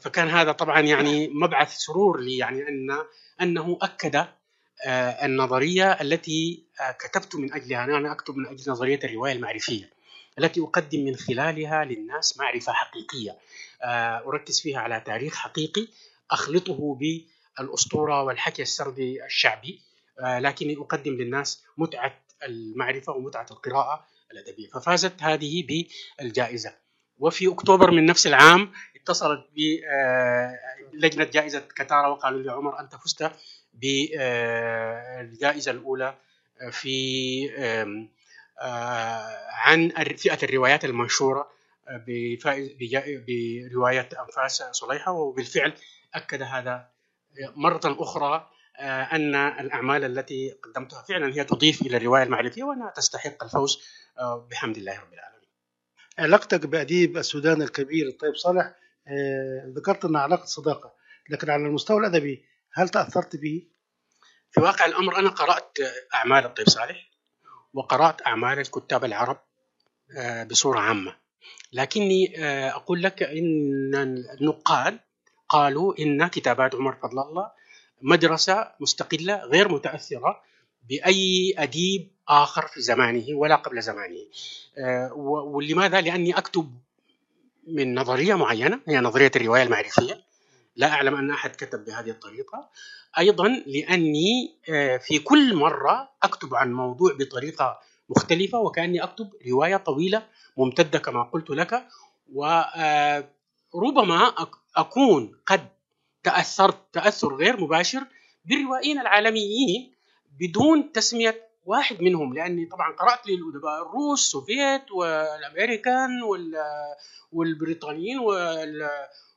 فكان هذا طبعا يعني مبعث سرور لي، يعني أنه أكد النظرية التي كتبت من أجلها. أنا أكتب من أجل نظرية الرواية المعرفية التي أقدم من خلالها للناس معرفة حقيقية، أركز فيها على تاريخ حقيقي أخلطه بالأسطورة والحكي السردي الشعبي، لكني أقدم للناس متعة المعرفة ومتعة القراءة الأدبية. ففازت هذه بالجائزة. وفي أكتوبر من نفس العام اتصلت بلجنة جائزة كتارة وقالوا لي: عمر، أنت فزت بالجائزة الأولى عن فئة الروايات المنشورة برواية أنفاس صليحة. وبالفعل أكد هذا مرة أخرى أن الأعمال التي قدمتها فعلا هي تضيف إلى الرواية المعرفية، وأنها تستحق الفوز بحمد الله رب العالمين. علاقتك بأديب السودان الكبير الطيب صالح، ذكرت أنها علاقة صداقة، لكن على المستوى الأدبي هل تأثرت به؟ في واقع الأمر أنا قرأت أعمال الطيب صالح وقرأت أعمال الكتاب العرب بصورة عامة، لكني أقول لك إن النقاد قالوا إن كتابات عمر فضل الله مدرسة مستقلة غير متأثرة بأي أديب آخر في زمانه ولا قبل زمانه. ولماذا؟ لأني أكتب من نظرية معينة هي نظرية الرواية المعرفية، لا أعلم أن أحد كتب بهذه الطريقة. أيضا لأني في كل مرة أكتب عن موضوع بطريقة مختلفة، وكأني أكتب رواية طويلة ممتدة كما قلت لك، وربما أكون قد تأثرت تأثر غير مباشر بالروائيين العالميين بدون تسمية واحد منهم، لأني طبعا قرأت للأدباء الروس، السوفيت والأمريكان والبريطانيين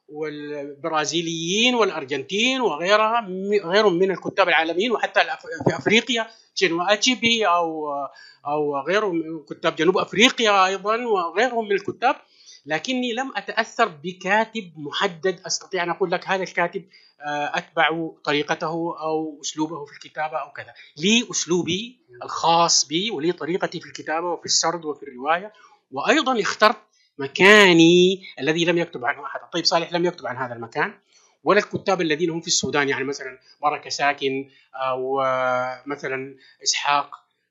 والبرازيليين والأرجنتين وغيرهم من الكتاب العالميين، وحتى في أفريقيا جنوا أتشيبي أو غيرهم، كتاب جنوب أفريقيا أيضا وغيرهم من الكتاب. لكني لم أتأثر بكاتب محدد أستطيع أن أقول لك هذا الكاتب أتبع طريقته أو أسلوبه في الكتابة أو كذا. لي أسلوبي الخاص بي، ولي طريقتي في الكتابة وفي السرد وفي الرواية. وأيضا اخترت مكاني الذي لم يكتب عنه أحد. الطيب صالح لم يكتب عن هذا المكان ولا الكتاب الذين هم في السودان، يعني مثلا بركة ساكن أو مثلا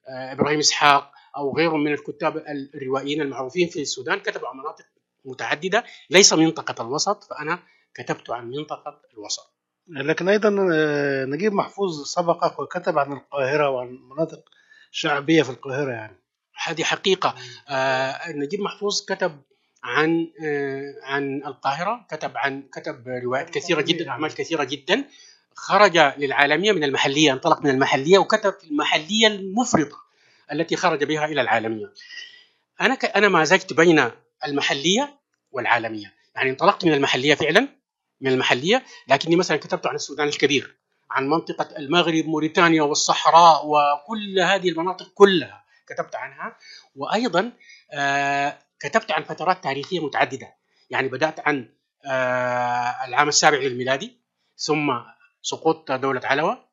إبراهيم إسحاق أو غيرهم من الكتاب الروائيين المعروفين في السودان، كتبوا عن مناطق متعددة ليس منطقة الوسط، فأنا كتبت عن منطقة الوسط. لكن أيضا نجيب محفوظ سبقك وكتب عن القاهرة وعن مناطق شعبية في القاهرة، يعني هذه حقيقة. نجيب محفوظ كتب عن القاهرة، كتب روايات كثيرة جدا، أعمال كثيرة جدا، خرج للعالمية من المحلية، انطلق من المحلية وكتب في المحلية المفرطة التي خرج بها إلى العالمية. أنا مازجت بين المحلية والعالمية، يعني انطلقت من المحلية فعلا من المحلية، لكني مثلا كتبت عن السودان الكبير، عن منطقة المغرب، موريتانيا والصحراء وكل هذه المناطق كلها كتبت عنها. وأيضا كتبت عن فترات تاريخية متعددة، يعني بدأت عن العام السابع للميلادي، ثم سقوط دولة علوة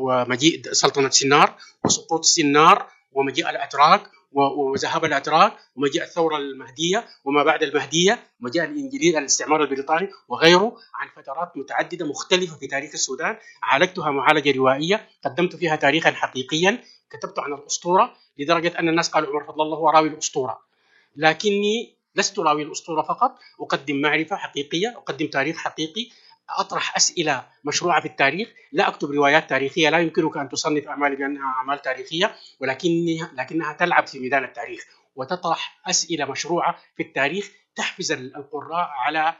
ومجيء سلطنة سنار وسقوط سنار ومجيء الأتراك وذهاب الأتراك ومجيء الثورة المهدية وما بعد المهدية ومجيء الإنجليز الاستعمار البريطاني وغيره، عن فترات متعددة مختلفة في تاريخ السودان عالجتها معالجة روائية، قدمت فيها تاريخا حقيقيا، كتبت عن الأسطورة لدرجة أن الناس قالوا عمر فضل الله هو راوي الأسطورة، لكني لست راوي الأسطورة فقط، أقدم معرفة حقيقية، أقدم تاريخ حقيقي، أطرح أسئلة مشروعة في التاريخ، لا أكتب روايات تاريخية، لا يمكنك أن تصنف أعمالي بأنها أعمال تاريخية، ولكنها تلعب في ميدان التاريخ وتطرح أسئلة مشروعة في التاريخ تحفز القراء على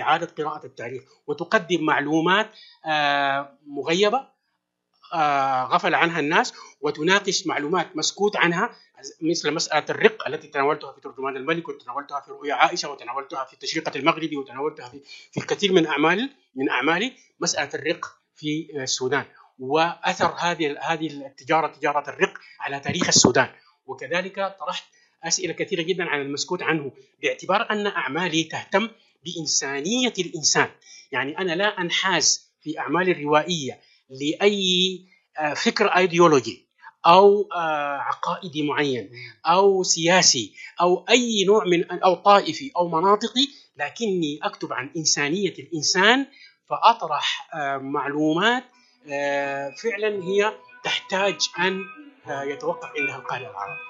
إعادة قراءة التاريخ، وتقدم معلومات مغيبة غفل عنها الناس، وتناقش معلومات مسكوت عنها، مثل مسألة الرق التي تناولتها في ترجمان الملك، وتناولتها في رؤيا عائشة، وتناولتها في التشريق المغربي، وتناولتها في الكثير من أعمالي مسألة الرق في السودان، وأثر هذه تجارة الرق على تاريخ السودان، وكذلك طرحت أسئلة كثيرة جدا عن المسكوت عنه، باعتبار أن أعمالي تهتم بإنسانية الإنسان، يعني أنا لا أنحاز في أعمالي الروائية لأي فكر أيديولوجي أو عقائدي معين أو سياسي أو أي نوع من أو طائفي أو مناطقي، لكني أكتب عن إنسانية الإنسان، فأطرح معلومات فعلا هي تحتاج أن يتوقف عندها القارئ العربي.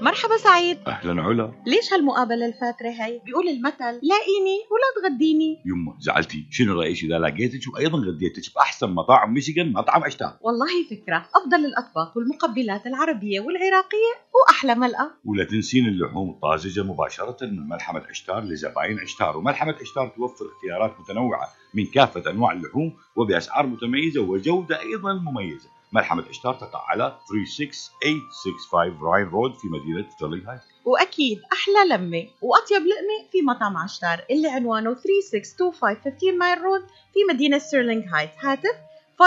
مرحبا سعيد. أهلا علا. ليش هالمقابلة الفاترة هاي؟ بيقول المثل لاقيني ولا تغديني. يما زعلتي، شنو رأيك إذا لقيتك وأيضا غديتك بأحسن مطاعم ميشيغان، مطعم أشتار؟ والله فكرة، أفضل الأطباق والمقبلات العربية والعراقية وأحلى ملقى. ولا تنسين اللحوم الطازجة مباشرة من ملحمة أشتار لزباين أشتار، وملحمة أشتار توفر اختيارات متنوعة من كافة أنواع اللحوم وبأسعار متميزة وجودة أيضا مميزة. ملحمة أشتار تقع على 36865 راين رود في مدينة ستيرلينغ هايتس. وأكيد أحلى لمة وأطيب لقمة في مطعم عشتار اللي عنوانه 3625 ماير رود في مدينة ستيرلينغ هايتس. هاتف 586-698-2585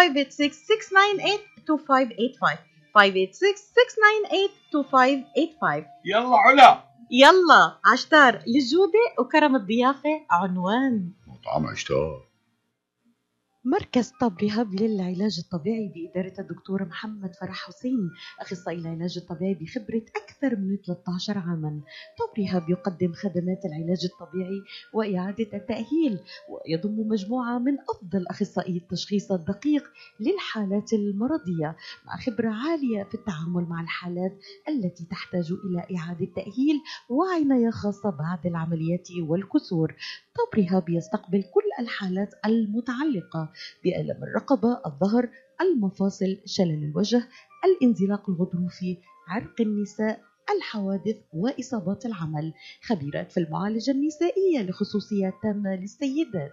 586-698-2585. يلا علا يلا، عشتار للجودة وكرم الضيافة عنوان مطعم عشتار. مركز طب هب للعلاج الطبيعي بإدارة الدكتور محمد فرح حسين، أخصائي العلاج الطبيعي بخبرة أكثر من 13 عاما. طب هب يقدم خدمات العلاج الطبيعي وإعادة التأهيل، ويضم مجموعة من أفضل أخصائي التشخيص الدقيق للحالات المرضية، مع خبرة عالية في التعامل مع الحالات التي تحتاج إلى إعادة تأهيل وعناية خاصة بعد العمليات والكسور. طب هب يستقبل كل الحالات المتعلقة بألم الرقبة، الظهر، المفاصل، شلل الوجه، الانزلاق الغضروفي، عرق النساء، الحوادث وإصابات العمل. خبيرات في المعالجة النسائية لخصوصيات تامة للسيدات.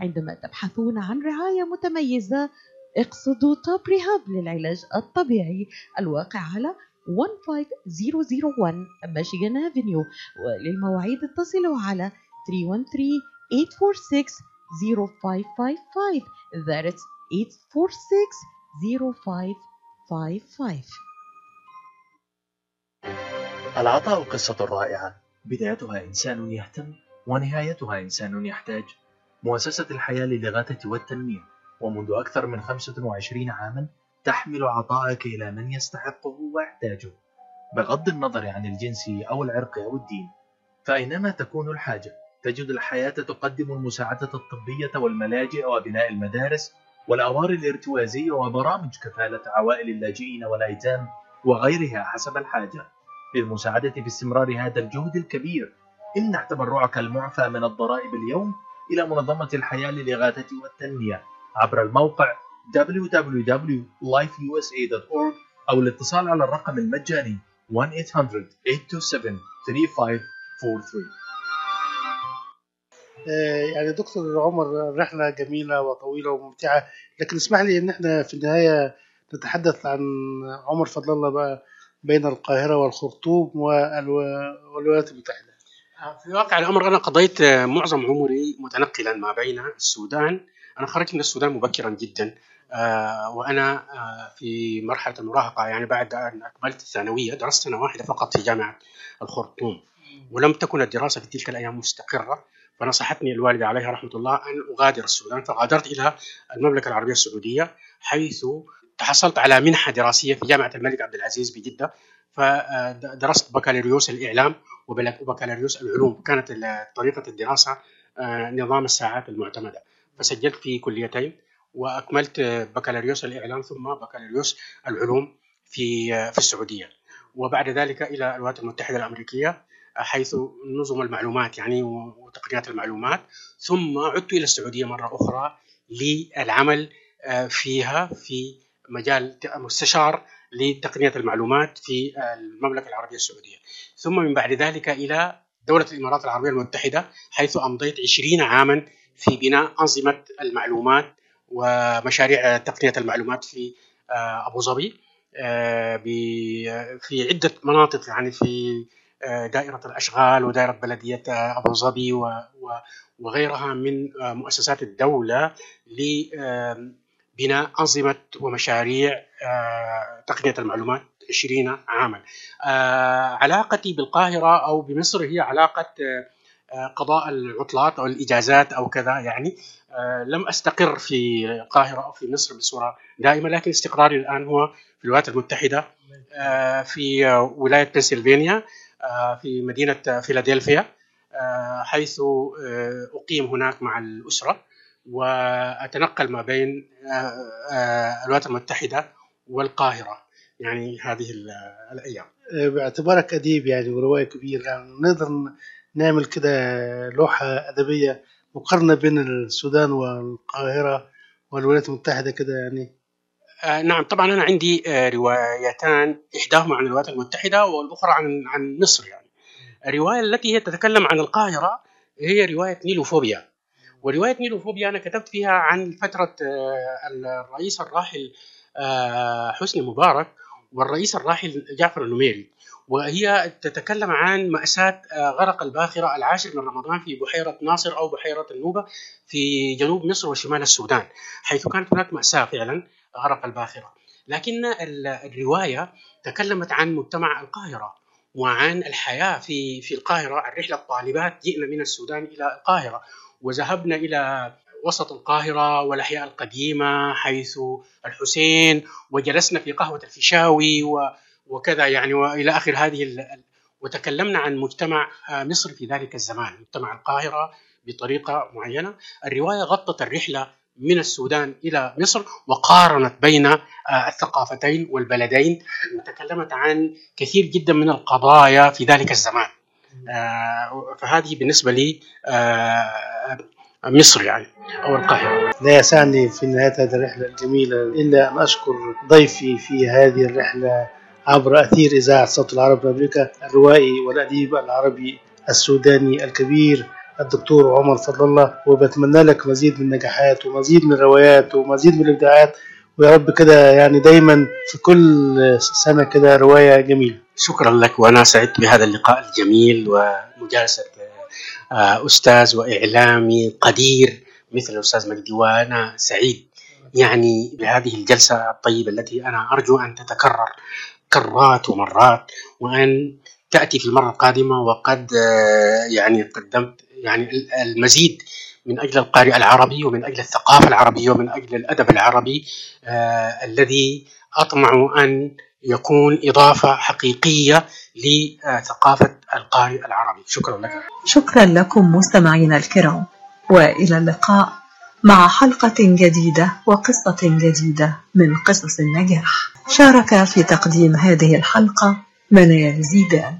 عندما تبحثون عن رعاية متميزة اقصدوا طب هب للعلاج الطبيعي، الواقع على 15001 ماشيغان أفينيو، وللمواعيد اتصلوا على 313-846-0555. That's 846-0555. العطاء قصة رائعة، بدايتها إنسان يهتم ونهايتها إنسان يحتاج. مؤسسة الحياة للغاية والتنمية، ومنذ أكثر من 25 عاما تحمل عطائك إلى من يستحقه ويحتاجه، بغض النظر عن الجنس أو العرق أو الدين، فأينما تكون الحاجة تجد الحياة تقدم المساعدة الطبية والملاجئ وبناء المدارس والأوار الارتوازية وبرامج كفالة عوائل اللاجئين والأيتام وغيرها حسب الحاجة، للمساعدة باستمرار هذا الجهد الكبير. امنح تبرعك المعفى من الضرائب اليوم إلى منظمة الحياة للإغاثة والتنمية عبر الموقع www.lifeusa.org أو الاتصال على الرقم المجاني 1-800-827-3543. يعني دكتور عمر، الرحلة جميلة وطويلة وممتعة، لكن اسمح لي ان احنا في النهاية نتحدث عن عمر فضل الله بقى بين القاهرة والخرطوم والولايات المتحدة. في واقع الأمر انا قضيت معظم عمري متنقلا ما بين السودان، انا خرجت من السودان مبكرا جدا، وأنا في مرحلة المراهقة، يعني بعد أن أكملت الثانوية درست سنة واحدة فقط في جامعة الخرطوم، ولم تكن الدراسة في تلك الأيام مستقرة، فنصحتني الوالدة عليها رحمة الله أن أغادر السودان، فغادرت إلى المملكة العربية السعودية حيث تحصلت على منحة دراسية في جامعة الملك عبد العزيز بجدة، فدرست بكالوريوس الإعلام وبكالوريوس العلوم، كانت طريقة الدراسة نظام الساعات المعتمدة، فسجلت في كليتين وأكملت بكالوريوس الإعلام ثم بكالوريوس العلوم في السعودية، وبعد ذلك إلى الولايات المتحدة الأمريكية حيث نظم المعلومات يعني وتقنيات المعلومات، ثم عدت إلى السعودية مرة أخرى للعمل فيها في مجال مستشار لتقنية المعلومات في المملكة العربية السعودية، ثم من بعد ذلك إلى دولة الإمارات العربية المتحدة حيث أمضيت 20 عاما في بناء أنظمة المعلومات ومشاريع تقنية المعلومات في أبو ظبي في عدة مناطق، يعني في دائرة الأشغال ودائرة بلدية أبو ظبي وغيرها من مؤسسات الدولة لبناء أنظمة ومشاريع تقنية المعلومات 20 عاما. علاقتي بالقاهرة أو بمصر هي علاقة قضاء العطلات أو الإجازات أو كذا، يعني لم أستقر في القاهرة أو في مصر بصورة دائمة، لكن استقراري الآن هو في الولايات المتحدة في ولاية بنسلفانيا في مدينة فيلادلفيا، حيث أقيم هناك مع الأسرة وأتنقل ما بين الولايات المتحدة والقاهرة يعني هذه الأيام. باعتبارك أديب يعني ورواية كبيرة، يعني نقدر نعمل كده لوحة أدبية مقارنة بين السودان والقاهرة والولايات المتحدة كده يعني؟ نعم طبعا، أنا عندي روايتان، إحداهما عن الولايات المتحدة والأخرى عن مصر. يعني الرواية التي هي تتكلم عن القاهرة هي رواية نيلوفوبيا، ورواية نيلوفوبيا أنا كتبت فيها عن فترة الرئيس الراحل حسني مبارك والرئيس الراحل جعفر النميري، وهي تتكلم عن مأساة غرق الباخرة 10 من رمضان في بحيرة ناصر أو بحيرة النوبة في جنوب مصر وشمال السودان، حيث كانت هناك مأساة فعلا غرق الباخرة. لكن الرواية تكلمت عن مجتمع القاهرة وعن الحياة في القاهرة، عن رحلة طالبات جئنا من السودان إلى القاهرة وذهبنا إلى وسط القاهرة والأحياء القديمة حيث الحسين، وجلسنا في قهوة الفيشاوي وكذا يعني وإلى آخر هذه وتكلمنا عن مجتمع مصر في ذلك الزمان، مجتمع القاهرة بطريقة معينة. الرواية غطت الرحلة من السودان إلى مصر وقارنت بين الثقافتين والبلدين، وتكلمت عن كثير جدا من القضايا في ذلك الزمان، فهذه بالنسبة لي مصر يعني أو القاهرة. لا يسعني في نهاية هذه الرحلة الجميلة إلا أن أشكر ضيفي في هذه الرحلة عبر أثير إذاعة صوت العرب بأمريكا، الروائي والأديب العربي السوداني الكبير الدكتور عمر فضل الله، وبتمنى لك مزيد من النجاحات ومزيد من الروايات ومزيد من الإبداعات، ويا رب كده يعني دايما في كل سنة كده رواية جميلة. شكرا لك، وأنا سعدت بهذا اللقاء الجميل ومجالسة أستاذ وإعلامي قدير مثل الأستاذ مجدي، وأنا سعيد يعني بهذه الجلسة الطيبة التي أنا أرجو أن تتكرر كرات ومرات، وأن تأتي في المرة القادمة وقد يعني قدمت يعني المزيد من أجل القارئ العربي ومن أجل الثقافة العربية ومن أجل الأدب العربي، الذي أطمع أن يكون إضافة حقيقية لثقافة القارئ العربي. شكرا لك. شكرا لكم مستمعينا الكرام، وإلى اللقاء مع حلقة جديدة وقصة جديدة من قصص النجاح. شارك في تقديم هذه الحلقة منال زيدان.